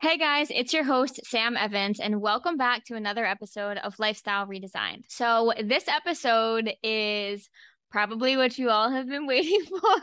Hey guys, it's your host, Sam Evans, and welcome back to another episode of Lifestyle Redesigned. So this episode is probably what you all have been waiting for.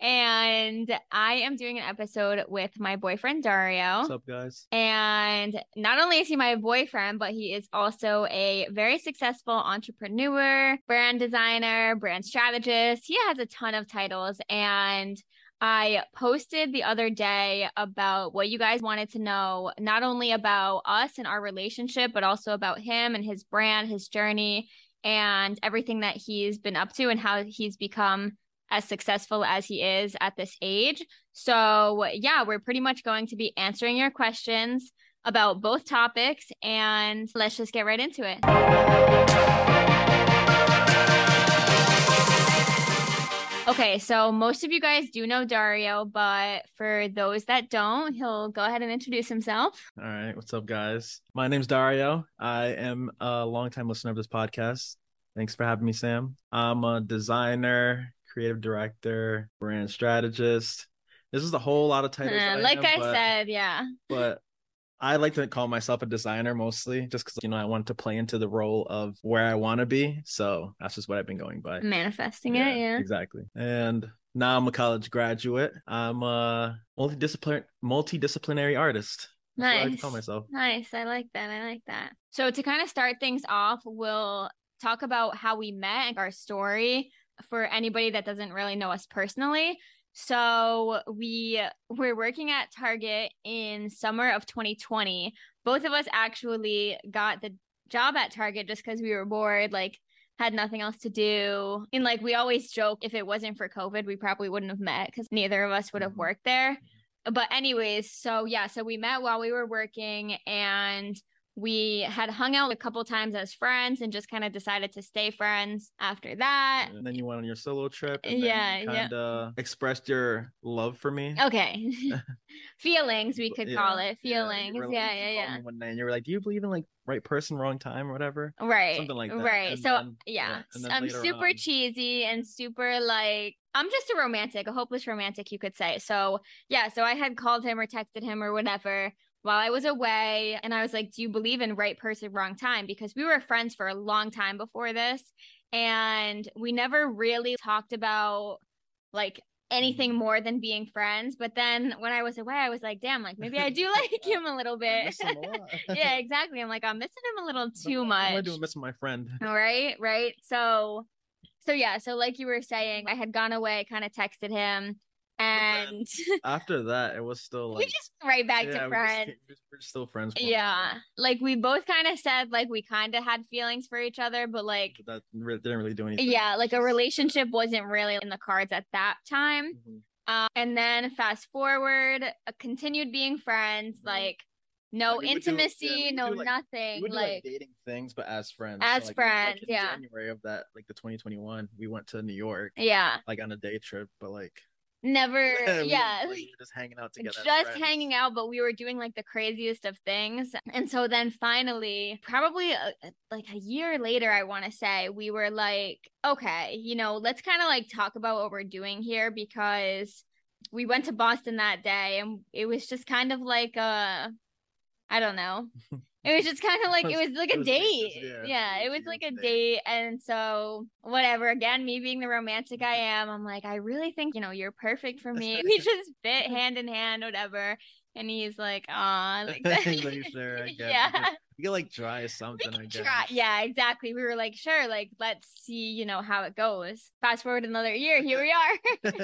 And I am doing an episode with my boyfriend, Dario. What's up, guys? And not only is he my boyfriend, but he is also a very successful entrepreneur, brand designer, brand strategist. He has a ton of titles, and I posted the other day about what you guys wanted to know, not only about us and our relationship, but also about him and his brand, his journey, and everything that he's been up to and how he's become as successful as he is at this age. So yeah, we're pretty much going to be answering your questions about both topics, and let's just get right into it. Okay, so most of you guys do know Dario, but for those that don't, he'll go ahead and introduce himself. All right, what's up, guys? My name's Dario. I am a longtime listener of this podcast. Thanks for having me, Sam. I'm a designer, creative director, brand strategist. This is a whole lot of titles. I said, yeah. But I like to call myself a designer mostly just because, I want to play into the role of where I want to be. So that's just what I've been going by. Manifesting it, yeah. Exactly. And now I'm a college graduate. I'm a multidisciplinary artist. That's what I like to call myself. Nice. I like that. So to kind of start things off, we'll talk about how we met and our story for anybody that doesn't really know us personally. So we were working at Target in summer of 2020. Both of us actually got the job at Target just because we were bored, had nothing else to do. And we always joke, if it wasn't for COVID, we probably wouldn't have met because neither of us would have worked there. But anyways, so we met while we were working, and we had hung out a couple times as friends and just kind of decided to stay friends after that. And then you went on your solo trip and expressed your love for me. Okay. Feelings, we could call it. Feelings. Yeah. One day and you were like, do you believe in right person, wrong time or whatever? Right. Something like that. Right. And I'm super cheesy and super I'm just a hopeless romantic, you could say. So yeah, so I had called him or texted him or whatever while I was away, and I was like, do you believe in right person, wrong time? Because we were friends for a long time before this, and we never really talked about anything more than being friends. But then when I was away, I was like, damn, maybe I do like him a little bit. I miss him a lot. Yeah, exactly. I'm like, I'm missing him a little too much. I do miss my friend. Right. So like you were saying, I had gone away, kind of texted him. And after that, it was still we just right back to friends. We're still friends. Yeah. We both kind of said, we kind of had feelings for each other, but that didn't really do anything. Yeah. A relationship wasn't really in the cards at that time. Mm-hmm. And then fast forward, continued being friends, no intimacy, no nothing. We do dating things, but as friends. As friends. January of that, the 2021, we went to New York. Yeah. On a day trip, but never just hanging out together, but we were doing the craziest of things. And so then finally, probably a year later, I want to say, we were okay, let's kind of talk about what we're doing here, because we went to Boston that day, and it was just kind of I don't know. It was just kind of it was a date. It was a date. And so whatever, again, me being the romantic I am, I'm I really think, you're perfect for me. We just fit hand in hand, whatever. And he's aw. Sure, I guess. Yeah. You could try something, I guess. Yeah, exactly. We were sure, let's see, how it goes. Fast forward another year, here we are.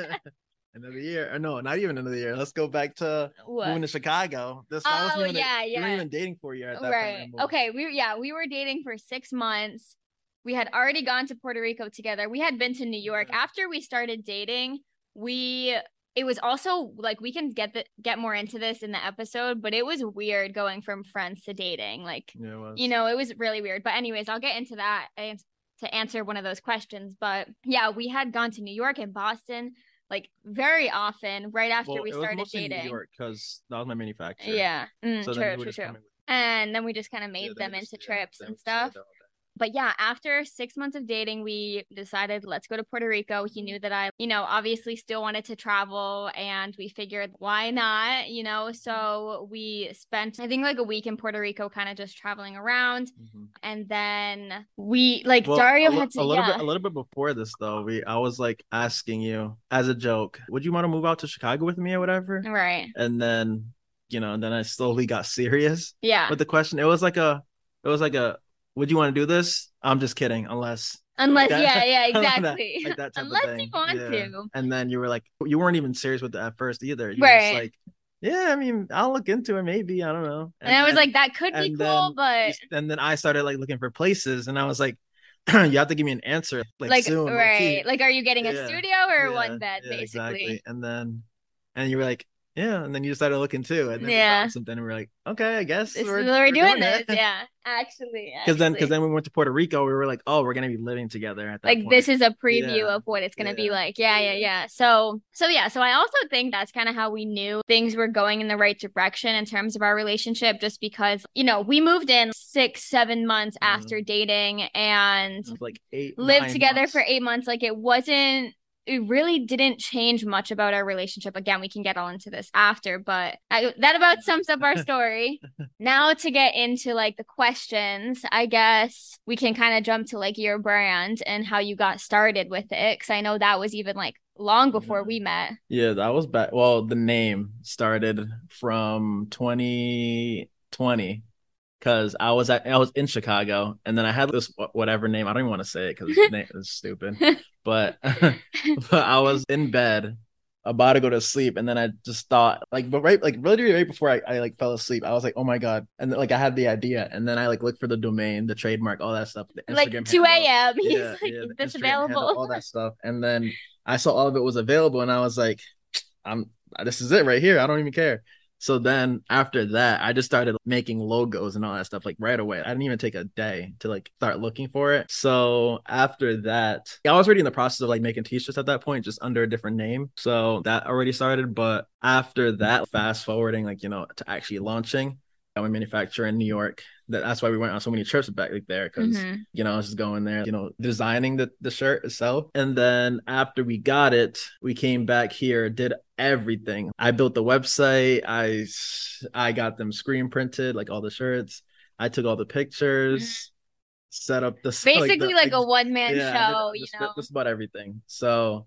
Another year, or no, not even another year. Let's go back to moving to Chicago. We were even dating for a year at that point. Right. Okay. We were dating for 6 months. We had already gone to Puerto Rico together. We had been to New York. Yeah. After we started dating, it was also we can get more into this in the episode, but it was weird going from friends to dating. It was. It was really weird. But anyways, I'll get into that to answer one of those questions. But yeah, we had gone to New York and Boston very often right after we started dating. New York, because that was my manufacturer. Yeah, so true. And then we just kind of made them into trips and stuff. But yeah, after 6 months of dating, we decided, let's go to Puerto Rico. He knew that I, obviously still wanted to travel, and we figured, why not, So we spent, I think, like a week in Puerto Rico, kind of just traveling around. Mm-hmm. And then we Dario had to a little bit before this, though. I was like asking you as a joke, would you want to move out to Chicago with me or whatever? Right. And then, then I slowly got serious. Yeah. But the question, it was like a, would you want to do this? I'm just kidding. Unless, that, yeah, exactly. Unless you want to. And then you were like, you weren't even serious with it at first either. You were just like, yeah, I mean, I'll look into it. Maybe, I don't know. And I was like, that could be cool, but. And then I started like looking for places, and I was like, you have to give me an answer like soon. Right. Like, are you getting a studio or one bed, basically? Exactly. And you were like, yeah, and then you started looking too, and then we found something, and we were like, okay, I guess we're doing this. Yeah, actually. Because then we went to Puerto Rico, we were like, oh, we're gonna be living together at that point. This is a preview of what it's gonna be like. Yeah. So I also think that's kind of how we knew things were going in the right direction in terms of our relationship, just because we moved in 6-7 months after dating, and like 8-9 months. For 8 months. Like it really didn't change much about our relationship. Again, we can get all into this after, but that about sums up our story. Now to get into like the questions, I guess we can kind of jump to like your brand and how you got started with it. 'Cause I know that was even like long before we met. Yeah, that was back. Well, the name started from 2020. 'Cause I was in Chicago, and then I had this whatever name. I don't even want to say it because name is stupid. But I was in bed, about to go to sleep, and then I just thought right before I like fell asleep, I was like, oh my god, and like I had the idea, and then I like looked for the domain, the trademark, all that stuff, like 2 a.m. That's available, handle, all that stuff, and then I saw all of it was available, and I was like, this is it right here. I don't even care. So then after that, I just started making logos and all that stuff, like right away. I didn't even take a day to like start looking for it. So after that, I was already in the process of like making t-shirts at that point, just under a different name. So that already started. But after that, fast forwarding, like, to actually launching, I'm a manufacturer in New York. That's why we went on so many trips back there, because, I was just going there, designing the shirt itself. And then after we got it, we came back here, did everything. I built the website. I got them screen printed, like all the shirts. I took all the pictures, set up the... Basically like a one-man show, Just about everything. So...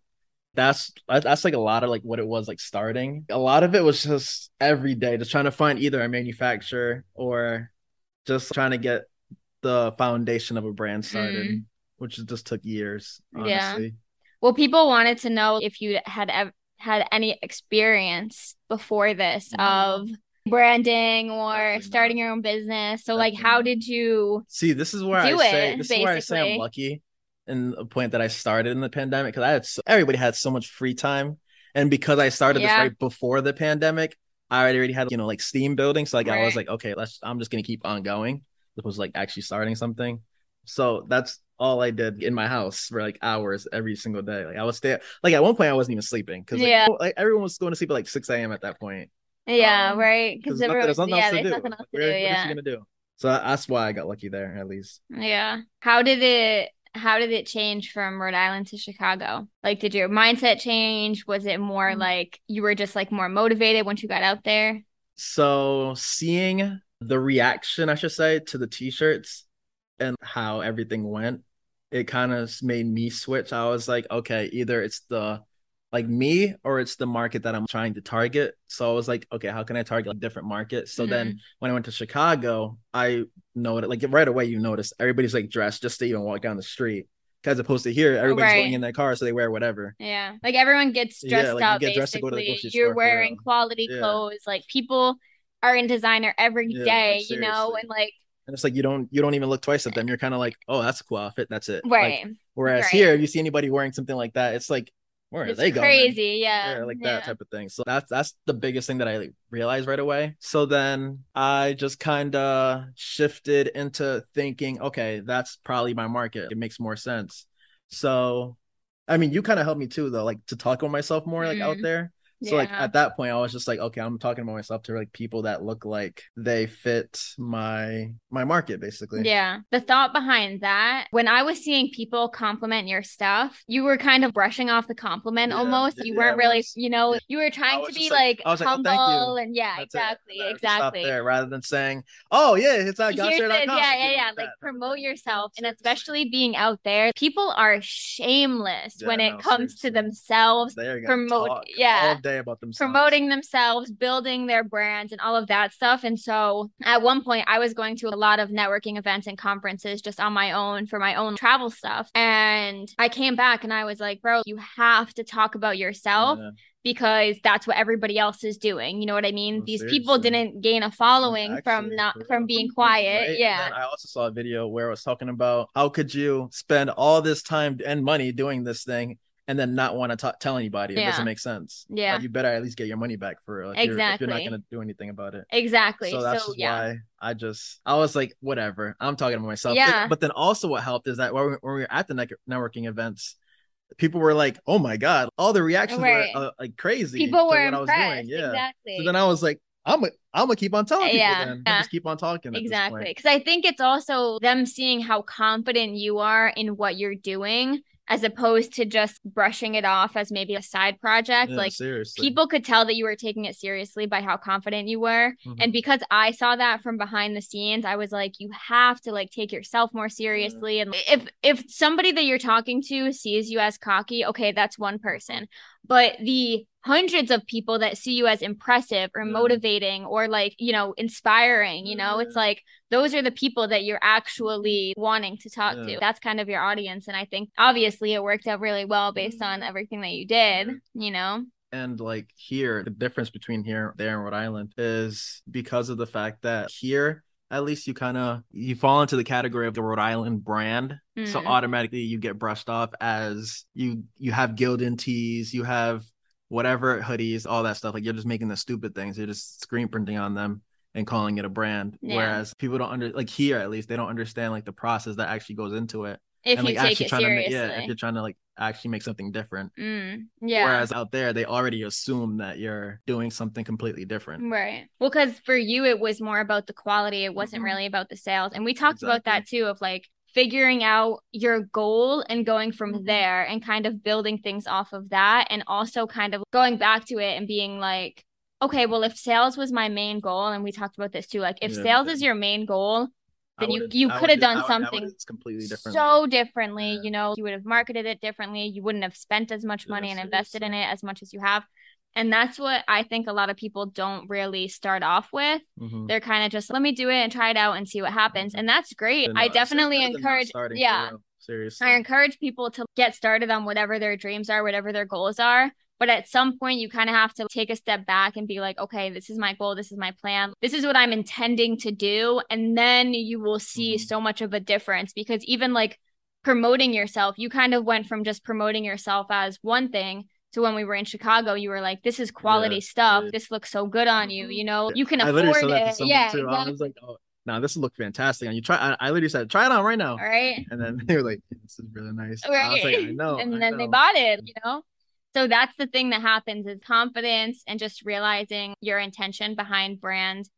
That's like a lot of like what it was like starting. A lot of it was just every day, just trying to find either a manufacturer or just trying to get the foundation of a brand started, which just took years, honestly. Yeah. Well, people wanted to know if you had any experience before this of branding or starting your own business. So definitely. Like, how did you see? This is where I say I'm lucky. And the point that I started in the pandemic, because everybody had so much free time, and because I started this right before the pandemic, I already had like steam building, so like I was like, okay, I'm just gonna keep on going. It was like actually starting something, so that's all I did in my house for like hours every single day. Like I was at one point I wasn't even sleeping because like everyone was going to sleep at like 6 a.m. at that point. Yeah, right. Because there's nothing else to do. What are you gonna do? So that's why I got lucky there, at least. Yeah. How did it change from Rhode Island to Chicago? Like, did your mindset change? Was it more like you were just like more motivated once you got out there? So seeing the reaction, I should say, to the t-shirts and how everything went, it kind of made me switch. I was like, okay, either it's the like me or it's the market that I'm trying to target. So I was like, okay, how can I target a different market? So then when I went to Chicago, I noticed like right away, you notice everybody's like dressed just to even walk down the street, as opposed to here, everybody's going in their car. So they wear whatever. Yeah. Like everyone gets dressed up. Get dressed to go to the grocery store, wearing quality clothes. Like people are in designer every day, and like, and it's like, you don't even look twice at them. You're kind of like, oh, that's a cool outfit. That's it. Right. Like, whereas here, if you see anybody wearing something like that, it's like, where are they going? Crazy, yeah. Like that type of thing. So that's the biggest thing that I realized right away. So then I just kind of shifted into thinking, okay, that's probably my market. It makes more sense. So, I mean, you kind of helped me too, though, like to talk on myself more, like out there. So like at that point I was just like, okay, I'm talking about myself to like people that look like they fit my market basically. Yeah. The thought behind that, when I was seeing people compliment your stuff, you were kind of brushing off the compliment almost. You weren't really, you know, you were trying to be like humble and exactly. There, rather than saying, oh yeah, it's at gotshare.com. Like promote yourself, and especially being out there. People are shameless when it comes to themselves. About themselves, promoting themselves, building their brands and all of that stuff. And so at one point I was going to a lot of networking events and conferences just on my own for my own travel stuff. And I came back and I was like, bro, you have to talk about yourself. Yeah. Because that's what everybody else is doing. You know what I mean? People didn't gain a following from being quiet. Right? Yeah. And I also saw a video where I was talking about how could you spend all this time and money doing this thing and then not want to tell anybody. It doesn't make sense. Yeah. Like, you better at least get your money back for like, exactly. You're not going to do anything about it. Exactly. So that's why I was like, whatever. I'm talking to myself. Yeah. But then also what helped is that when we were at the networking events, people were like, oh my God, all the reactions were like crazy. People were impressed. What I was doing. Yeah. Exactly. So then I was like, I'm gonna keep on telling people then. Just keep on talking. Exactly. Because I think it's also them seeing how confident you are in what you're doing, as opposed to just brushing it off as maybe a side project. Yeah, like seriously. People could tell that you were taking it seriously by how confident you were. Mm-hmm. And because I saw that from behind the scenes, I was like, you have to like take yourself more seriously. Yeah. And if somebody that you're talking to sees you as cocky, okay, that's one person. But the hundreds of people that see you as impressive or motivating or like, you know, inspiring, you know, it's like, those are the people that you're actually wanting to talk to. That's kind of your audience. And I think obviously it worked out really well based on everything that you did, you know? And like here, the difference between there and Rhode Island is because of the fact that here, at least you fall into the category of the Rhode Island brand. Mm. So automatically you get brushed off as you have Gildan tees, you have whatever hoodies, all that stuff. Like you're just making the stupid things. You're just screen printing on them and calling it a brand. Yeah. Whereas people don't like here, at least they don't understand like the process that actually goes into it. If and, like, you take it seriously. If you're trying to like actually make something different. Yeah. Whereas out there, they already assume that you're doing something completely different. Right. Well, because for you, it was more about the quality. It wasn't really about the sales. And we talked about that too, of like figuring out your goal and going from there and kind of building things off of that. And also kind of going back to it and being like, okay, well, if sales was my main goal, and we talked about this too, like if sales is your main goal, then you could have done something completely different. So differently, you know, you would have marketed it differently. You wouldn't have spent as much money and invested in it as much as you have. And that's what I think a lot of people don't really start off with. Mm-hmm. They're kind of just, let me do it and try it out and see what happens. And that's great. I definitely encourage. Yeah. Seriously. I encourage people to get started on whatever their dreams are, whatever their goals are. But at some point, you kind of have to take a step back and be like, okay, this is my goal. This is my plan. This is what I'm intending to do. And then you will see so much of a difference, because even like promoting yourself, you kind of went from just promoting yourself as one thing to when we were in Chicago, you were like, this is quality stuff. Dude. This looks so good on you. You know, you can afford it. Yeah. Exactly. I was like, oh. Now this looked fantastic. And you I literally said, try it on right now. Right. And then they were like, this is really nice. Right. I was like, I know. And then they bought it, you know? So that's the thing that happens is confidence and just realizing your intention behind brand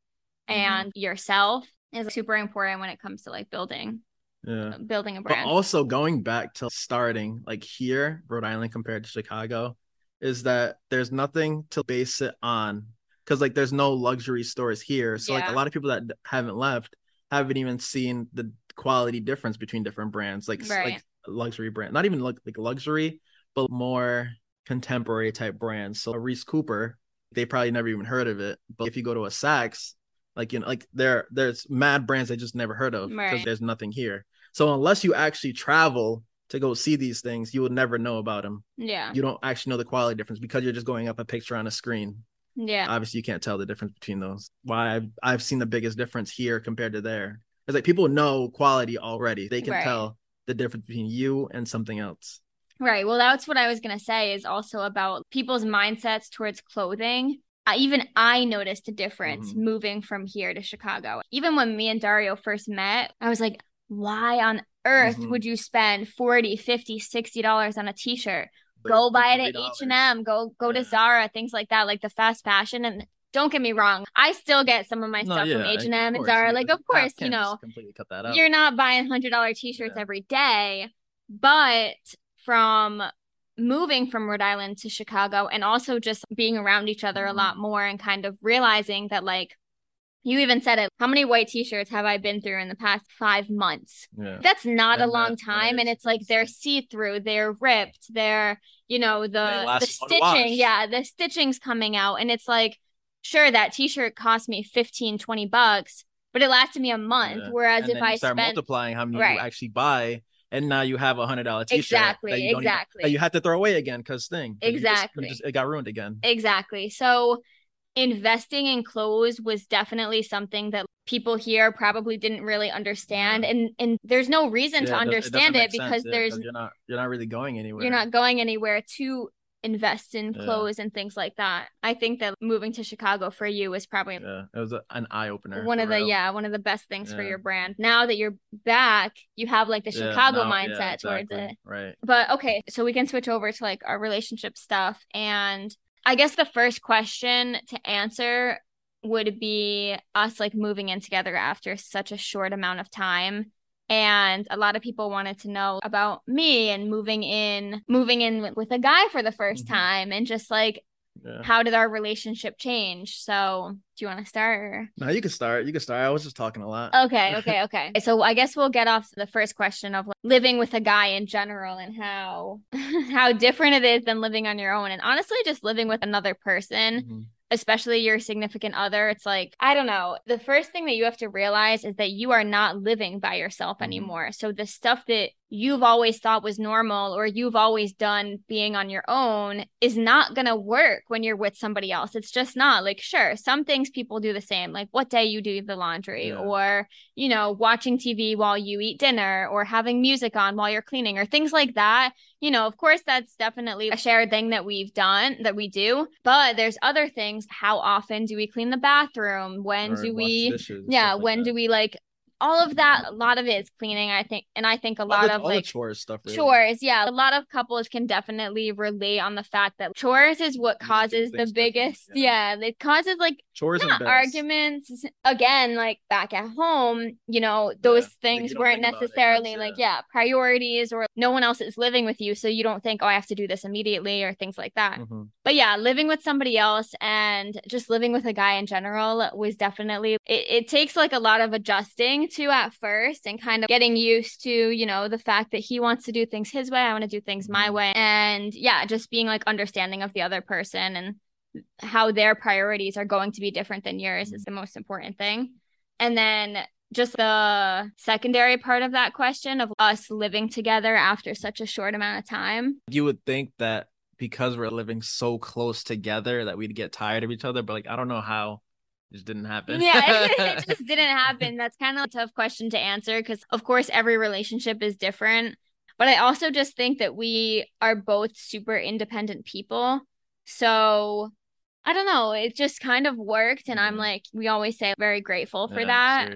and yourself is super important when it comes to like building a brand. But also going back to starting like here, Rhode Island compared to Chicago, is that there's nothing to base it on. Because like there's no luxury stores here. So like a lot of people that haven't left haven't even seen the quality difference between different brands. Like, like luxury brand, not even like luxury, but more contemporary type brands. So Reese Cooper, they probably never even heard of it. But if you go to a Saks, like, you know, like there's mad brands they just never heard of because there's nothing here. So unless you actually travel to go see these things, you will never know about them. Yeah. You don't actually know the quality difference because you're just going up a picture on a screen. Yeah. Obviously, you can't tell the difference between those. Why I've seen the biggest difference here compared to there. It's like people know quality already. They can tell the difference between you and something else. Right. Well, that's what I was going to say is also about people's mindsets towards clothing. Even I noticed a difference moving from here to Chicago. Even when me and Dario first met, I was like, why on earth would you spend $40, $50, $60 on a t-shirt? Go buy it at H&M. Go to Zara, things like that, like the fast fashion. And don't get me wrong, I still get some of my stuff from H&M and Zara. Like, of course, you know, completely cut that out. You're not buying $100 t-shirts every day. But from moving from Rhode Island to Chicago and also just being around each other a lot more and kind of realizing that, like, you even said it, how many white t-shirts have I been through in the past 5 months? Yeah. That's not a long time. Nice. And it's like they're see-through, they're ripped, they're, you know, the stitching. Yeah, the stitching's coming out. And it's like, sure, that t-shirt cost me $15-$20, but it lasted me a month. Yeah. Whereas and if I start multiplying how many you actually buy, and now you have $100 t-shirt that you don't even, that you have to throw away again because it got ruined again. Exactly. So investing in clothes was definitely something that people here probably didn't really understand, and there's no reason to understand it because you're not really going anywhere. You're not going anywhere to invest in clothes and things like that. I think that moving to Chicago for you was probably it was an eye-opener, one of the best things for your brand. Now that you're back, you have like the Chicago mindset towards it, right? But okay, so we can switch over to like our relationship stuff. And I guess the first question to answer would be us like moving in together after such a short amount of time. And a lot of people wanted to know about me and moving in with a guy for the first time, and just like, how did our relationship change? So do you want to start? No, you can start. I was just talking a lot. Okay. So I guess we'll get off the first question of like, living with a guy in general and how different it is than living on your own. And honestly, just living with another person, especially your significant other. It's like, I don't know. The first thing that you have to realize is that you are not living by yourself anymore. So the stuff that you've always thought was normal or you've always done being on your own is not going to work when you're with somebody else. It's just not. Like, sure, some things people do the same, like what day you do the laundry or, you know, watching TV while you eat dinner or having music on while you're cleaning or things like that. You know, of course, that's definitely a shared thing that we've done, that we do. But there's other things. How often do we clean the bathroom? When do we? Yeah. When do we like? All of that, a lot of it is cleaning, I think. And I think a lot of chores stuff. Really. Chores, yeah. A lot of couples can definitely relate on the fact that chores is what causes the biggest, it causes like chores and arguments. Again, like back at home, you know, those things weren't necessarily priorities, or no one else is living with you. So you don't think, oh, I have to do this immediately or things like that. But yeah, living with somebody else and just living with a guy in general was definitely, it takes like a lot of adjusting to at first, and kind of getting used to, you know, the fact that he wants to do things his way, I want to do things my way. And yeah, just being like understanding of the other person and how their priorities are going to be different than yours is the most important thing. And then just the secondary part of that question of us living together after such a short amount of time. You would think that because we're living so close together that we'd get tired of each other, but like, I don't know how. It just didn't happen. It just didn't happen. That's kind of a tough question to answer because, of course, every relationship is different. But I also just think that we are both super independent people. So I don't know. It just kind of worked. And I'm like, we always say very grateful for that.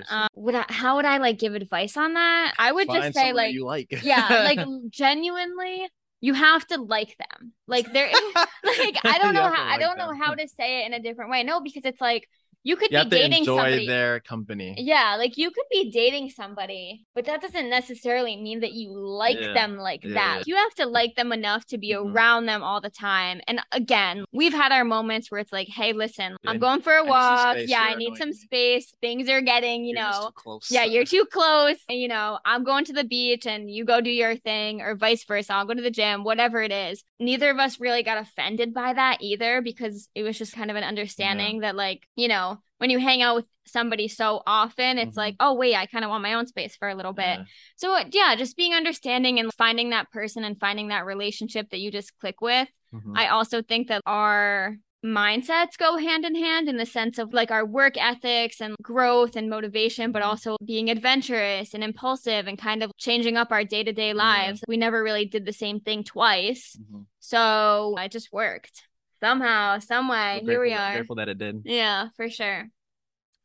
How would I like give advice on that? I would just say like, you like. Like genuinely. You have to like them. Like there is, like, I don't know how, like I don't know how to say it in a different way. No, because it's like, you could be dating somebody. You have to enjoy their company. Yeah. Like you could be dating somebody, but that doesn't necessarily mean that you like them like that. Yeah. You have to like them enough to be around them all the time. And again, we've had our moments where it's like, hey, listen, I'm going for a walk. I need some space. Things are getting, you know, you're too close. And, you know, I'm going to the beach and you go do your thing, or vice versa. I'll go to the gym, whatever it is. Neither of us really got offended by that either, because it was just kind of an understanding that, like, you know, when you hang out with somebody so often, it's like, oh wait, I kind of want my own space for a little bit. So yeah, just being understanding and finding that person and finding that relationship that you just click with. I also think that our mindsets go hand in hand in the sense of like our work ethics and growth and motivation, but also being adventurous and impulsive and kind of changing up our day-to-day lives. We never really did the same thing twice. So it just worked. Somehow, some way, here we are. Grateful that it did. Yeah, for sure.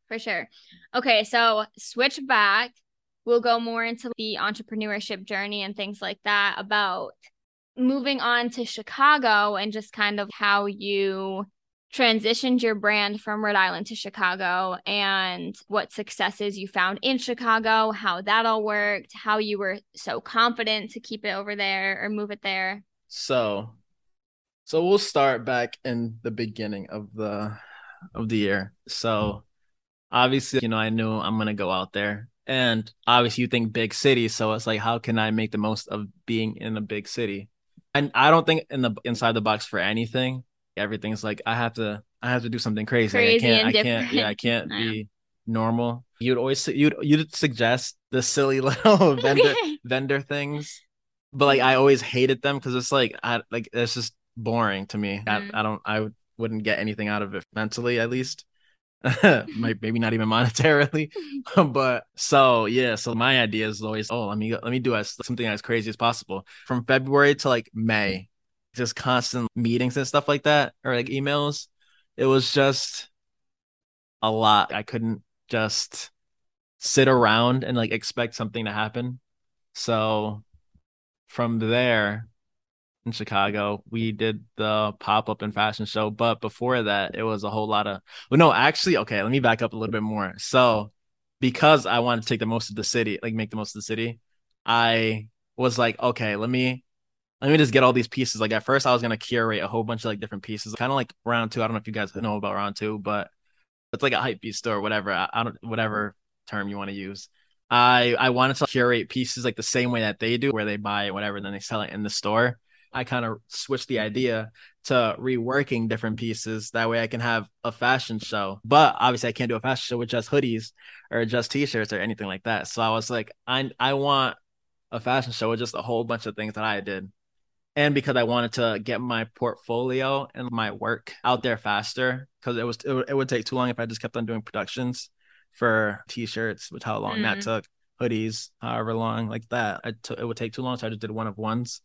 For sure. Okay, so switch back. We'll go more into the entrepreneurship journey and things like that about moving on to Chicago and just kind of how you transitioned your brand from Rhode Island to Chicago and what successes you found in Chicago, how that all worked, how you were so confident to keep it over there or move it there. So we'll start back in the beginning of the year. So obviously, I knew I'm going to go out there, and obviously you think big city. So it's like, how can I make the most of being in a big city? And I don't think inside the box for anything. Everything's like, I have to do something crazy. I can't be normal. You'd suggest the silly little vendor things, but like I always hated them because it's like it's just boring to me. Mm-hmm. I wouldn't get anything out of it mentally, at least. Maybe not even monetarily. But so my idea is always, let me do something as crazy as possible. From February to like May, just constant meetings and stuff like that, or like emails. It was just a lot. I couldn't just sit around and like expect something to happen. So from there in Chicago, we did the pop-up and fashion show. But before that, it was a whole lot of, let me back up a little bit more. So because I wanted to make the most of the city, I was like, okay, let me just get all these pieces. Like at first I was going to curate a whole bunch of like different pieces, kind of like round two. I don't know if you guys know about round two, but it's like a hype beast store, whatever. I don't, whatever term you want to use. I wanted to curate pieces like the same way that they do, where they buy it, whatever, and then they sell it in the store. I kind of switched the idea to reworking different pieces. That way I can have a fashion show, but obviously I can't do a fashion show with just hoodies or just t-shirts or anything like that. So I was like, I want a fashion show with just a whole bunch of things that I did. And because I wanted to get my portfolio and my work out there faster, because it would take too long if I just kept on doing productions for t-shirts, with how long that took, hoodies, however long, like that. It would take too long, so I just did one-of-ones.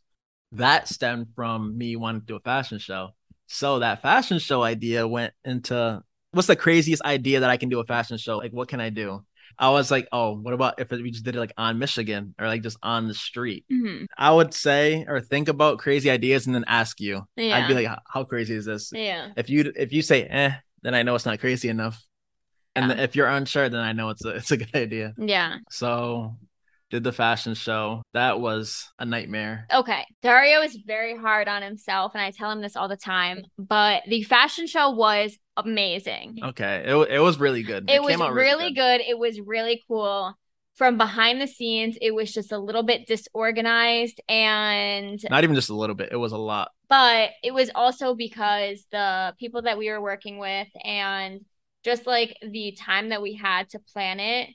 That stemmed from me wanting to do a fashion show. So that fashion show idea went into, what's the craziest idea that I can do a fashion show? Like, what can I do? I was like, oh, what about if we just did it like on Michigan or like just on the street? Mm-hmm. I would say or think about crazy ideas and then ask you. Yeah. I'd be like, how crazy is this? Yeah. If you say, then I know it's not crazy enough. And if you're unsure, then I know it's a good idea. Yeah. So did the fashion show. That was a nightmare. Okay. Dario is very hard on himself, and I tell him this all the time, but the fashion show was amazing. Okay. It was really good. It was really good. It was really cool. From behind the scenes, it was just a little bit disorganized, and not even just a little bit. It was a lot. But it was also because the people that we were working with and just like the time that we had to plan it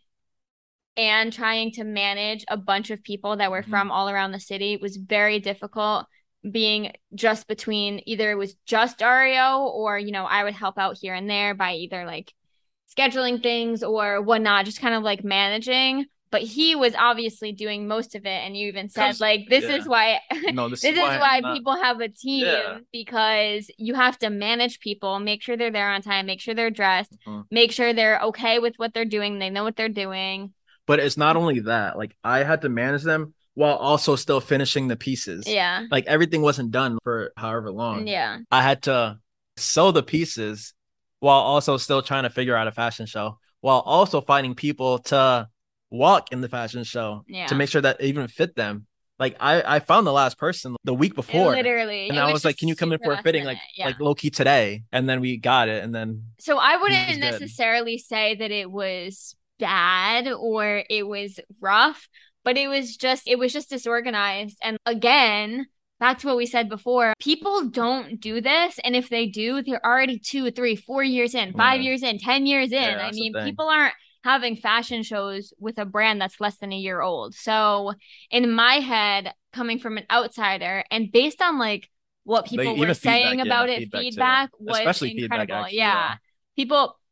and trying to manage a bunch of people that were from all around the city was very difficult. Being just between, either it was just Dario or, I would help out here and there by either like scheduling things or whatnot, just kind of like managing. But he was obviously doing most of it. And you even said like, this is why people have a team, because you have to manage people, make sure they're there on time, make sure they're dressed, make sure they're okay with what they're doing. They know what they're doing. But it's not only that, like I had to manage them while also still finishing the pieces. Yeah. Like everything wasn't done for however long. Yeah. I had to sew the pieces while also still trying to figure out a fashion show, while also finding people to walk in the fashion show to make sure that it even fit them. Like I found the last person the week before. Literally. And I was like, can you come in for a fitting like low key today? And then we got it. And then. So I wouldn't necessarily say that it was bad or it was rough. But it was just disorganized. And again, back to what we said before, people don't do this. And if they do, they're already 2, 3, 4 years in, 5 years in, 10 years in. Yeah, I mean, people aren't having fashion shows with a brand that's less than a year old. So in my head, coming from an outsider and based on like what people were saying about it, feedback was incredible. Yeah.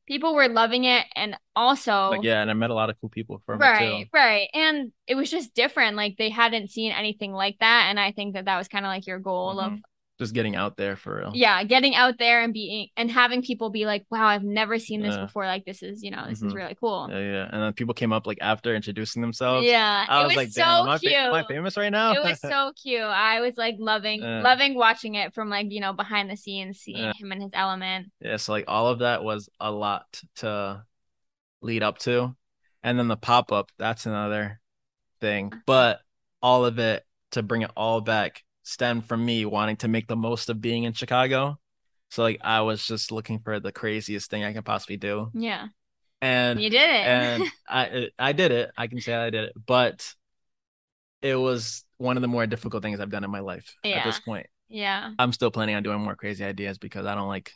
People were loving it, and also... and I met a lot of cool people from it, too. Right. And it was just different. Like, they hadn't seen anything like that, and I think that was kind of, like, your goal of Just getting out there for real. Yeah, getting out there and being and having people be like, wow, I've never seen this before. Like, this is, you know, this is really cool. Yeah, yeah. And then people came up like after introducing themselves. Yeah. I was like, so damn, am I famous right now? It was so cute. I was like loving watching it from like, you know, behind the scenes, seeing him in his element. Yeah. So like all of that was a lot to lead up to. And then the pop-up, that's another thing. But all of it, to bring it all back, stemmed from me wanting to make the most of being in Chicago. So like I was just looking for the craziest thing I could possibly do. Yeah. And you did it. And I did it. I can say I did it. But it was one of the more difficult things I've done in my life at this point. Yeah. I'm still planning on doing more crazy ideas because I don't like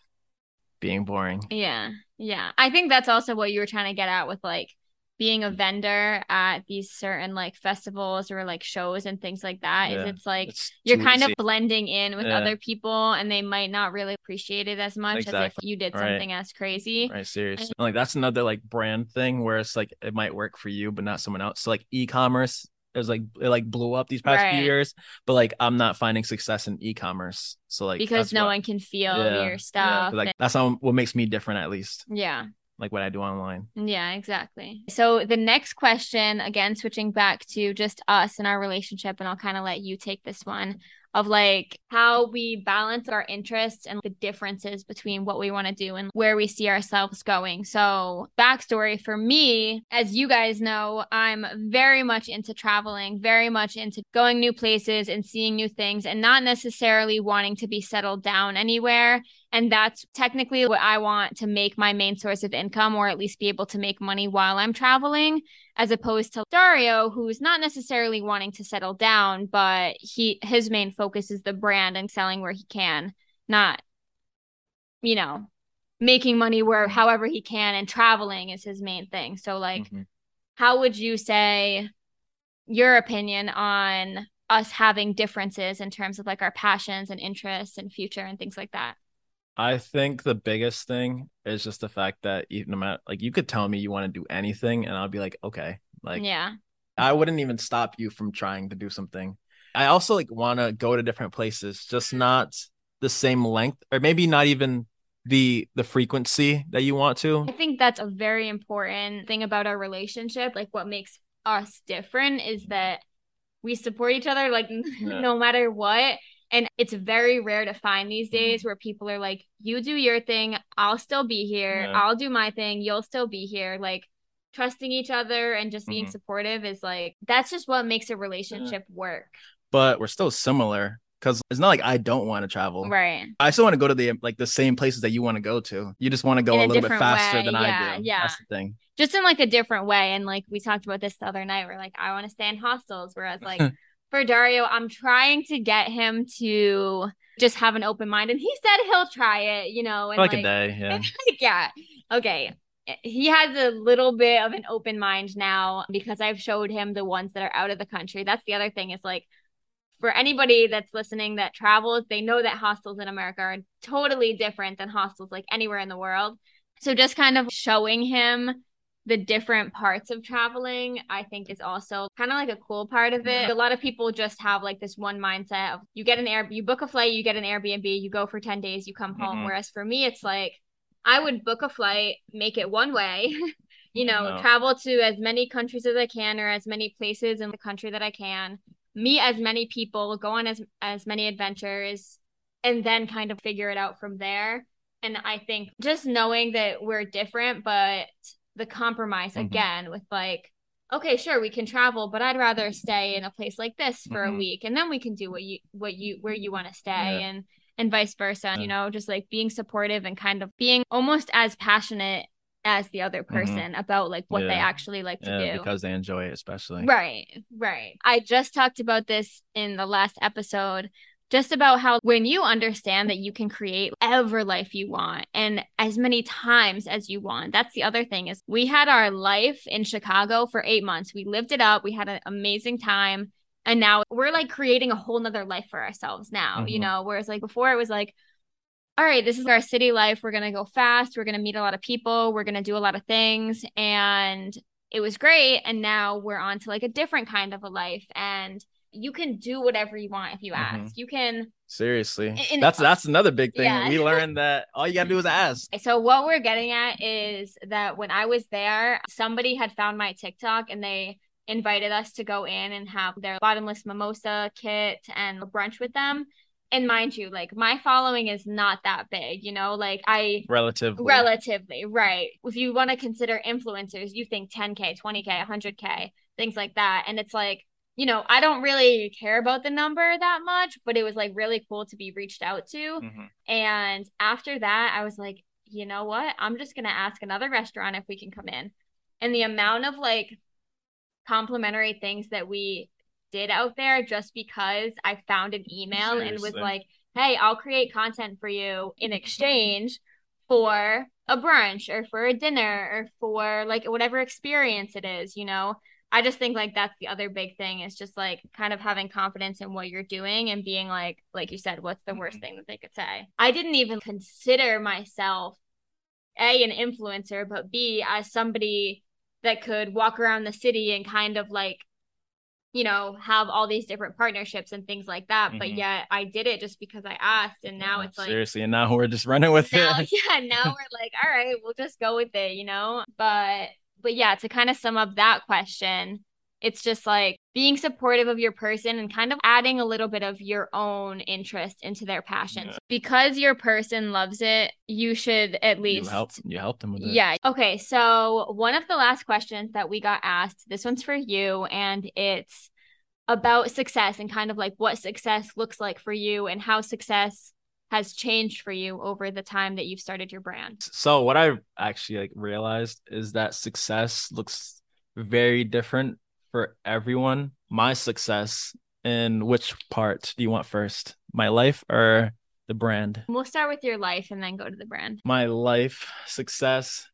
being boring. Yeah. Yeah. I think that's also what you were trying to get at with like being a vendor at these certain like festivals or like shows and things like that is it's like it's you're kind of blending in with other people and they might not really appreciate it as much as if you did something as crazy. Right, seriously. And like that's another like brand thing where it's like it might work for you but not someone else. So like e-commerce, it was like it like blew up these past few years, but like I'm not finding success in e-commerce. So like because no one can feel your stuff. Yeah, like that's not what makes me different at least. Yeah. Like what I do online. Yeah, exactly. So the next question, again, switching back to just us and our relationship, and I'll kind of let you take this one of like how we balance our interests and the differences between what we want to do and where we see ourselves going. So backstory for me, as you guys know, I'm very much into traveling, very much into going new places and seeing new things and not necessarily wanting to be settled down anywhere. And that's technically what I want to make my main source of income, or at least be able to make money while I'm traveling, as opposed to Dario, who's not necessarily wanting to settle down, but his main focus is the brand and selling where he can, not, you know, making money where however he can, and traveling is his main thing. So like, how would you say your opinion on us having differences in terms of like our passions and interests and future and things like that? I think the biggest thing is just the fact that even no matter, like you could tell me you want to do anything and I'll be like, okay, like, yeah, I wouldn't even stop you from trying to do something. I also like want to go to different places, just not the same length or maybe not even the frequency that you want to. I think that's a very important thing about our relationship. Like what makes us different is that we support each other, like no matter what. And it's very rare to find these days where people are like, you do your thing, I'll still be here. Yeah. I'll do my thing, you'll still be here. Like trusting each other and just being supportive is like, that's just what makes a relationship work. But we're still similar because it's not like I don't want to travel. Right. I still want to go to the like the same places that you want to go to. You just want to go a little bit faster than I do. Yeah. That's the thing. Just in like a different way. And like we talked about this the other night. We're like, I want to stay in hostels. Whereas like... for Dario, I'm trying to get him to just have an open mind. And he said he'll try it, you know. And like a day, yeah. Like, yeah. Okay. He has a little bit of an open mind now because I've showed him the ones that are out of the country. That's the other thing is like, for anybody that's listening that travels, they know that hostels in America are totally different than hostels like anywhere in the world. So just kind of showing him the different parts of traveling, I think, is also kind of like a cool part of it. A lot of people just have like this one mindset of you book a flight, you get an Airbnb, you go for 10 days, you come home. Whereas for me, it's like, I would book a flight, make it one way, you know, travel to as many countries as I can or as many places in the country that I can, meet as many people, go on as many adventures, and then kind of figure it out from there. And I think just knowing that we're different, but the compromise again with like, okay, sure, we can travel, but I'd rather stay in a place like this for a week, and then we can do where you want to stay and vice versa, you know, just like being supportive and kind of being almost as passionate as the other person about like what they actually like to do. Because they enjoy it, especially. Right. I just talked about this in the last episode, just about how when you understand that you can create whatever life you want and as many times as you want. That's the other thing is we had our life in Chicago for 8 months. We lived it up. We had an amazing time. And now we're like creating a whole nother life for ourselves now, you know, whereas like before it was like, all right, this is our city life. We're going to go fast. We're going to meet a lot of people. We're going to do a lot of things. And it was great. And now we're on to like a different kind of a life. And you can do whatever you want if you ask. You can Seriously. That's another big thing. Yeah. We learned that all you gotta do is ask. So what we're getting at is that when I was there, somebody had found my TikTok and they invited us to go in and have their bottomless mimosa kit and brunch with them. And mind you, like, my following is not that big, you know, like relatively, right. If you want to consider influencers, you think 10K, 20K, 100K, things like that. And it's like, you know, I don't really care about the number that much, but it was like really cool to be reached out to. Mm-hmm. And after that, I was like, you know what, I'm just going to ask another restaurant if we can come in. And the amount of like complimentary things that we did out there just because I found an email. Seriously. And was like, hey, I'll create content for you in exchange for a brunch or for a dinner or for like whatever experience it is, you know. I just think like that's the other big thing is just like kind of having confidence in what you're doing and being like you said, what's the worst thing that they could say? I didn't even consider myself A, an influencer, but B, as somebody that could walk around the city and kind of like, you know, have all these different partnerships and things like that. Mm-hmm. But yet I did it just because I asked. And now it's like, seriously. And now we're just running with it. Yeah. Now we're like, all right, we'll just go with it, you know? But yeah, to kind of sum up that question, it's just like being supportive of your person and kind of adding a little bit of your own interest into their passions. Yeah. Because your person loves it, you should at least... You help them with it. Yeah. Okay, so one of the last questions that we got asked, this one's for you, and it's about success and kind of like what success looks like for you and how success has changed for you over the time that you've started your brand. So what I actually like realized is that success looks very different for everyone. My success, in which part do you want first? My life or the brand? We'll start with your life and then go to the brand. My life success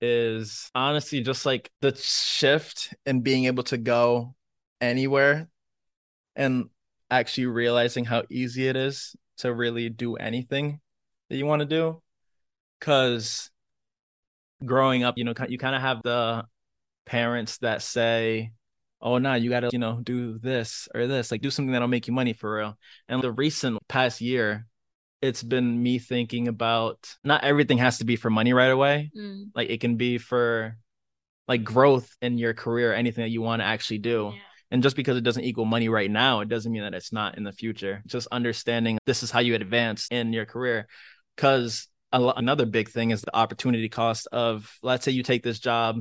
is honestly just like the shift in being able to go anywhere and actually realizing how easy it is to really do anything that you want to do. Because growing up, you know, you kind of have the parents that say, oh, no, you got to, you know, do this or this, like do something that'll make you money for real. And the recent past year, it's been me thinking about not everything has to be for money right away. Mm. Like it can be for like growth in your career, anything that you want to actually do. Yeah. And just because it doesn't equal money right now, it doesn't mean that it's not in the future. Just understanding this is how you advance in your career. Because another big thing is the opportunity cost of, let's say you take this job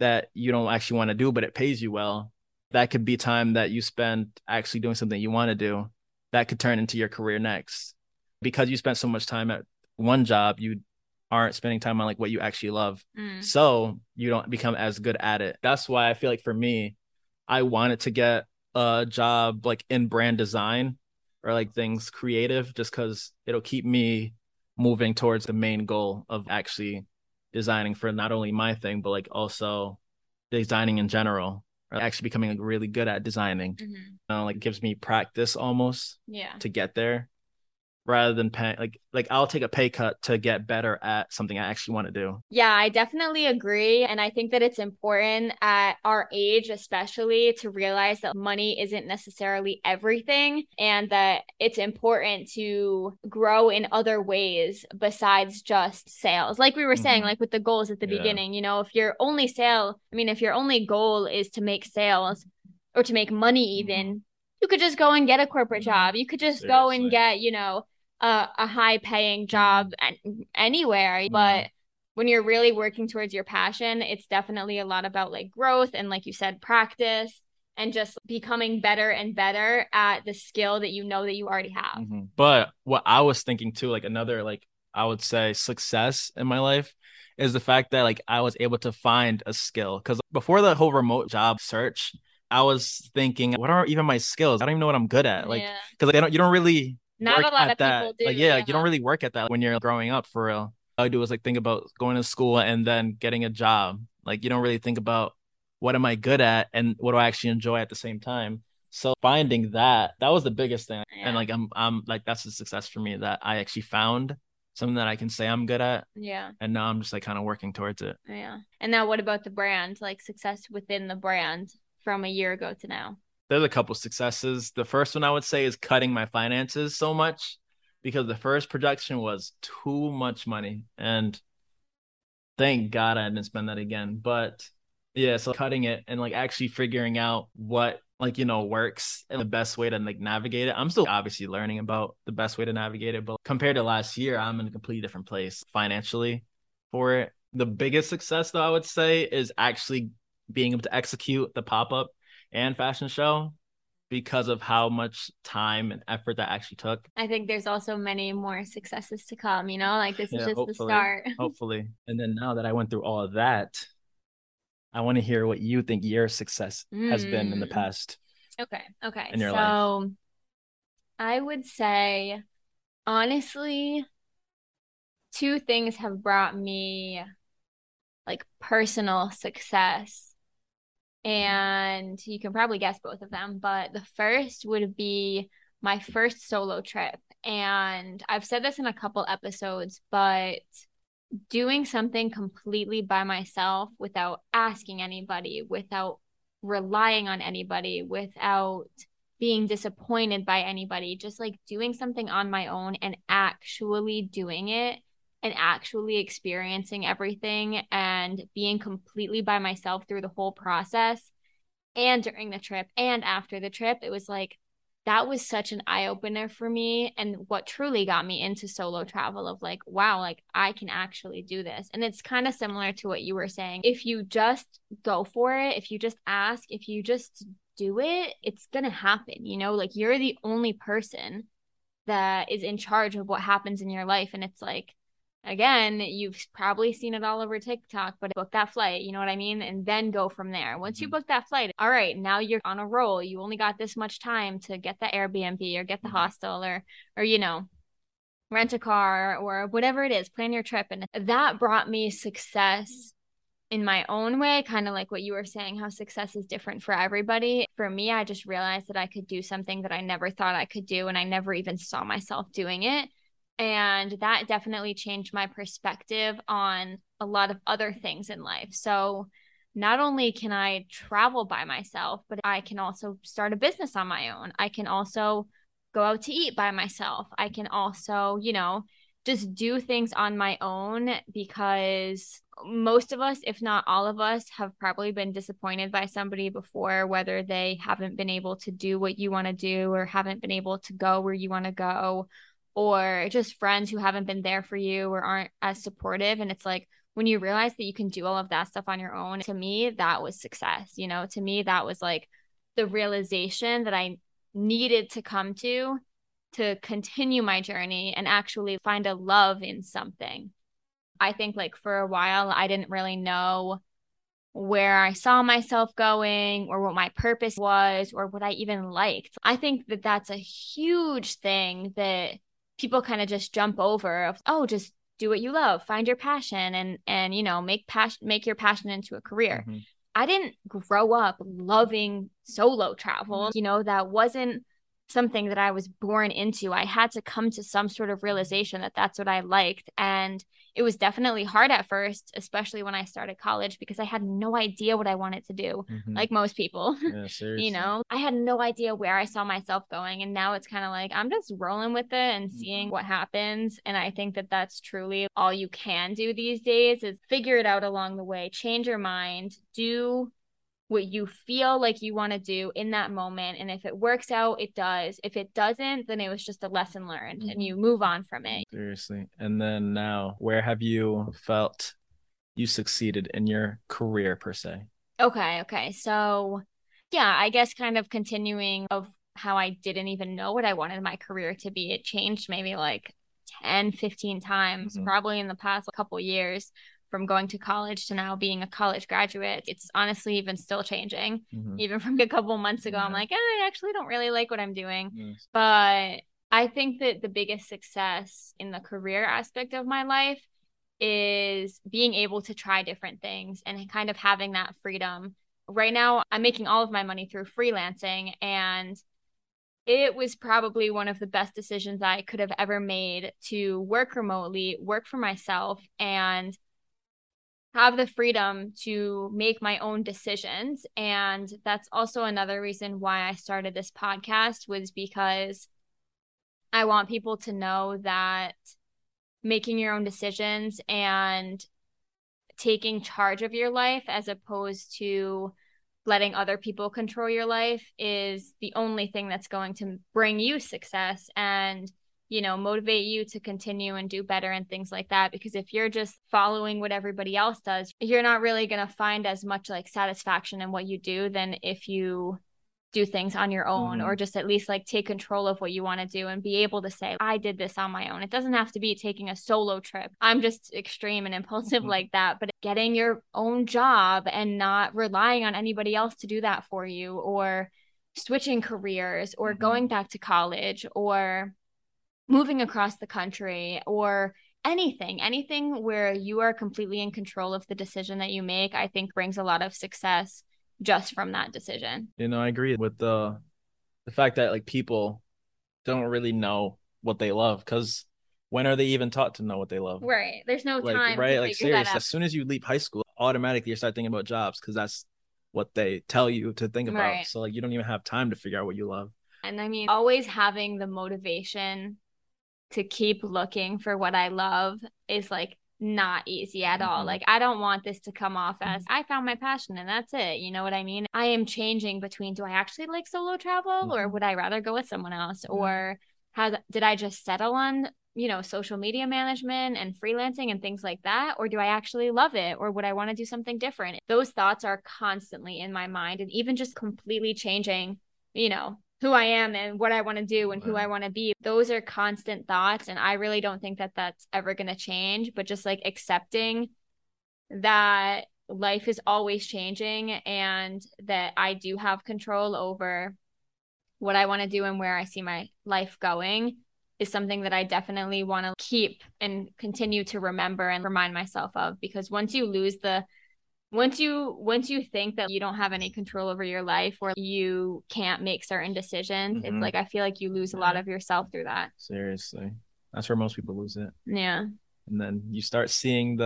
that you don't actually want to do, but it pays you well. That could be time that you spend actually doing something you want to do. That could turn into your career next. Because you spent so much time at one job, you aren't spending time on like what you actually love. Mm. So you don't become as good at it. That's why I feel like for me, I wanted to get a job like in brand design or like things creative, just because it'll keep me moving towards the main goal of actually designing for not only my thing, but like also designing in general, or actually becoming like really good at designing. Mm-hmm. You know, like it gives me practice almost to get there, rather than pay, like I'll take a pay cut to get better at something I actually want to do. Yeah, I definitely agree. And I think that it's important at our age, especially, to realize that money isn't necessarily everything and that it's important to grow in other ways besides just sales. Like we were saying, like with the goals at the beginning, you know, if your only goal is to make sales or to make money even, you could just go and get a corporate job. You could just go and get, you know, a high paying job anywhere. But when you're really working towards your passion, it's definitely a lot about like growth and, like you said, practice and just becoming better and better at the skill that you know that you already have. Mm-hmm. But what I was thinking too, like another, like I would say success in my life is the fact that like I was able to find a skill. Because before the whole remote job search, I was thinking, what are even my skills? I don't even know what I'm good at. Like, because you don't really not work a lot at of that. People do. Like, yeah, like, you don't really work at that when you're growing up for real. All I do is like think about going to school and then getting a job. Like, you don't really think about what am I good at and what do I actually enjoy at the same time. So finding that was the biggest thing. Yeah. And like, I'm like, that's a success for me, that I actually found something that I can say I'm good at. Yeah. And now I'm just like kind of working towards it. Yeah. And now what about the brand? Like success within the brand? From a year ago to now? there's a couple successes. The first one I would say is cutting my finances so much, because the first production was too much money, and thank God I didn't spend that again. But yeah, so cutting it and like actually figuring out what works and the best way to navigate it. I'm still obviously learning about the best way to navigate it, but compared to last year, I'm in a completely different place financially for it. The biggest success though, I would say, is actually being able to execute the pop-up and fashion show, because of how much time and effort that actually took. I think there's also many more successes to come, this is just the start. Hopefully. And then now that I went through all of that, I want to hear what you think your success has been in the past. Okay. In your life. I would say, honestly, two things have brought me personal success. And you can probably guess both of them, but the first would be my first solo trip. And I've said this in a couple episodes, but doing something completely by myself, without asking anybody, without relying on anybody, without being disappointed by anybody, just doing something on my own and actually doing it and actually experiencing everything and being completely by myself through the whole process and during the trip and after the trip, it was that was such an eye-opener for me, and what truly got me into solo travel of wow, I can actually do this. And it's kind of similar to what you were saying. If you just go for it, if you just ask, if you just do it, it's going to happen. You're the only person that is in charge of what happens in your life. And it's again, you've probably seen it all over TikTok, but book that flight, you know what I mean? And then go from there. Once you book that flight, all right, now you're on a roll. You only got this much time to get the Airbnb or get the hostel or rent a car or whatever it is, plan your trip. And that brought me success in my own way, kind of like what you were saying, how success is different for everybody. For me, I just realized that I could do something that I never thought I could do, and I never even saw myself doing it. And that definitely changed my perspective on a lot of other things in life. So not only can I travel by myself, but I can also start a business on my own. I can also go out to eat by myself. I can also, just do things on my own, because most of us, if not all of us, have probably been disappointed by somebody before, whether they haven't been able to do what you want to do or haven't been able to go where you want to go, or just friends who haven't been there for you or aren't as supportive. And it's when you realize that you can do all of that stuff on your own, to me, that was success. To me, that was the realization that I needed to come to continue my journey and actually find a love in something. I think for a while, I didn't really know where I saw myself going or what my purpose was or what I even liked. I think that that's a huge thing that people kind of just jump over of, oh, just do what you love, find your passion and make your passion into a career. Mm-hmm. I didn't grow up loving solo travel. That wasn't something that I was born into. I had to come to some sort of realization that that's what I liked. And it was definitely hard at first, especially when I started college, because I had no idea what I wanted to do. Mm-hmm. Like most people, yeah, seriously. I had no idea where I saw myself going. And now it's kind of I'm just rolling with it and seeing what happens. And I think that that's truly all you can do these days, is figure it out along the way, change your mind, do what you feel you want to do in that moment. And if it works out, it does. If it doesn't, then it was just a lesson learned and you move on from it. Seriously. And then now, where have you felt you succeeded in your career per se? Okay. So yeah, I guess kind of continuing of how I didn't even know what I wanted my career to be. It changed maybe 10, 15 times, probably in the past couple years, from going to college to now being a college graduate. It's honestly even still changing. Even from a couple months ago, I'm I actually don't really like what I'm doing. Yes. But I think that the biggest success in the career aspect of my life is being able to try different things and kind of having that freedom. Right now, I'm making all of my money through freelancing, and it was probably one of the best decisions I could have ever made to work remotely, work for myself, and have the freedom to make my own decisions. And that's also another reason why I started this podcast, was because I want people to know that making your own decisions and taking charge of your life as opposed to letting other people control your life is the only thing that's going to bring you success and, you know, motivate you to continue and do better and things like that. Because if you're just following what everybody else does, you're not really going to find as much like satisfaction in what you do than if you do things on your own, or just at least like take control of what you want to do and be able to say, I did this on my own. It doesn't have to be taking a solo trip. I'm just extreme and impulsive like that, but getting your own job and not relying on anybody else to do that for you, or switching careers, or going back to college, or moving across the country, or anything where you are completely in control of the decision that you make, I think brings a lot of success just from that decision. You know, I agree with the fact that like people don't really know what they love, because when are they even taught to know what they love? Right. There's no like, time. Right. Like seriously, as soon as you leave high school, automatically you start thinking about jobs because that's what they tell you to think about. Right. So like you don't even have time to figure out what you love. And I mean, always having the motivation to keep looking for what I love is like not easy at all. Like, I don't want this to come off as I found my passion and that's it. You know what I mean? I am changing between, do I actually like solo travel or would I rather go with someone else? Or did I just settle on, you know, social media management and freelancing and things like that? Or do I actually love it? Or would I want to do something different? Those thoughts are constantly in my mind, and even just completely changing, you know, who I am and what I want to do and who I want to be. Those are constant thoughts. And I really don't think that that's ever going to change, but just like accepting that life is always changing and that I do have control over what I want to do and where I see my life going is something that I definitely want to keep and continue to remember and remind myself of. Because once you lose the Once you think that you don't have any control over your life or you can't make certain decisions, it's like, I feel like you lose a lot of yourself through that. Seriously. That's where most people lose it. Yeah. And then you start seeing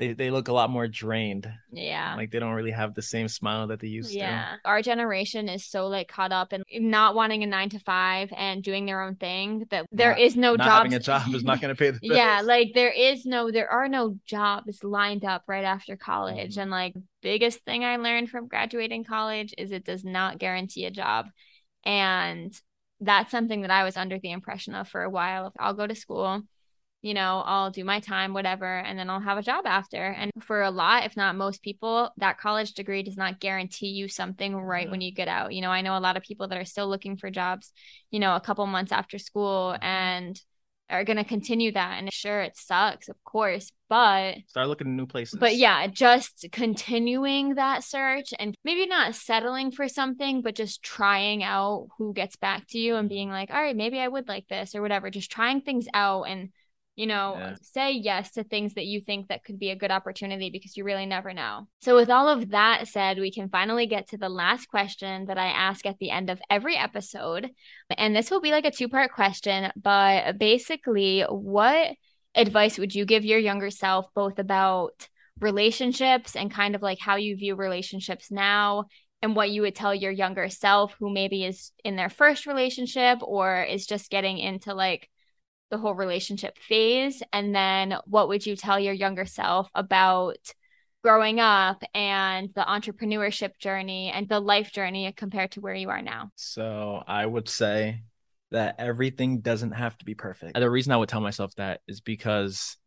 they look a lot more drained. Yeah. Like they don't really have the same smile that they used to. Yeah. Our generation is so like caught up in not wanting a 9-to-5 and doing their own thing that there is no job. Having a job is not going to pay the bills. Yeah. Like there are no jobs lined up right after college. And like biggest thing I learned from graduating college is it does not guarantee a job. And that's something that I was under the impression of for a while. I'll go to school, you know, I'll do my time, whatever, and then I'll have a job after. And for a lot, if not most people, that college degree does not guarantee you something when you get out. You know, I know a lot of people that are still looking for jobs, you know, a couple months after school and are going to continue that. And sure, it sucks, of course, but start looking at new places. But yeah, just continuing that search and maybe not settling for something, but just trying out who gets back to you and being like, all right, maybe I would like this or whatever. Just trying things out and, you know, say yes to things that you think that could be a good opportunity, because you really never know. So with all of that said, we can finally get to the last question that I ask at the end of every episode. And this will be like a 2-part question, but basically, what advice would you give your younger self, both about relationships and kind of like how you view relationships now, and what you would tell your younger self who maybe is in their first relationship or is just getting into like the whole relationship phase? And then what would you tell your younger self about growing up and the entrepreneurship journey and the life journey compared to where you are now? So I would say that everything doesn't have to be perfect. And the reason I would tell myself that is because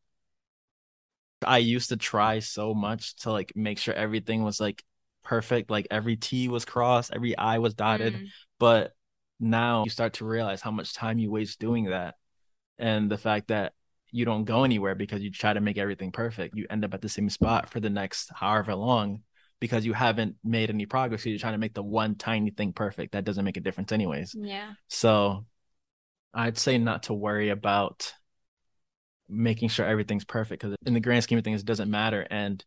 I used to try so much to like make sure everything was like perfect. Like every T was crossed, every I was dotted. But now you start to realize how much time you waste doing that. And the fact that you don't go anywhere because you try to make everything perfect, you end up at the same spot for the next however long because you haven't made any progress. So you're trying to make the one tiny thing perfect. That doesn't make a difference anyways. Yeah. So I'd say not to worry about making sure everything's perfect, because in the grand scheme of things, it doesn't matter. And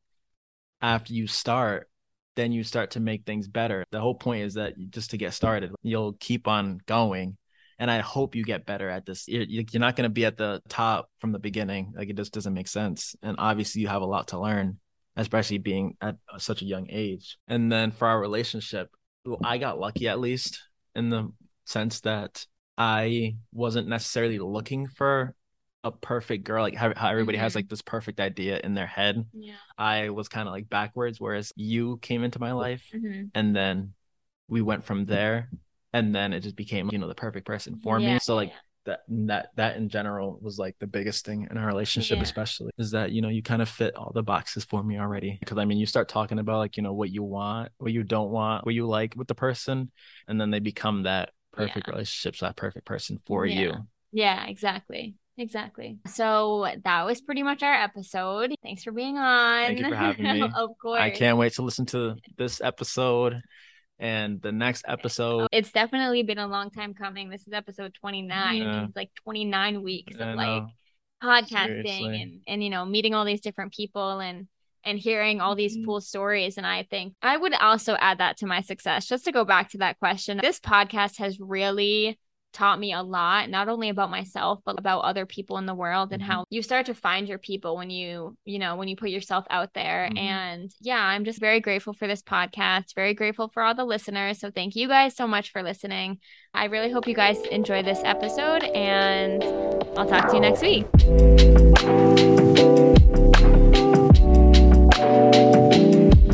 after you start, then you start to make things better. The whole point is that just to get started, you'll keep on going. And I hope you get better at this. You're not going to be at the top from the beginning. Like, it just doesn't make sense. And obviously you have a lot to learn, especially being at such a young age. And then for our relationship, I got lucky, at least in the sense that I wasn't necessarily looking for a perfect girl, like how everybody has like this perfect idea in their head. Yeah. I was kind of like backwards, whereas you came into my life and then we went from there, and then it just became, you know, the perfect person for me. So like that in general was like the biggest thing in our relationship, especially, is that, you know, you kind of fit all the boxes for me already. Because I mean, you start talking about like, you know, what you want, what you don't want, what you like with the person, and then they become that perfect relationship, so that perfect person for you. Yeah, exactly. Exactly. So that was pretty much our episode. Thanks for being on. Thank you for having me. Of course. I can't wait to listen to this episode and the next episode. It's definitely been a long time coming. This is episode 29. Yeah. It's like 29 weeks of like podcasting and, you know, meeting all these different people and hearing all these cool stories. And I think I would also add that to my success. Just to go back to that question, this podcast has really taught me a lot, not only about myself, but about other people in the world and how you start to find your people when you put yourself out there. And yeah, I'm just very grateful for this podcast, very grateful for all the listeners. So thank you guys so much for listening. I really hope you guys enjoy this episode, and I'll talk to you next week.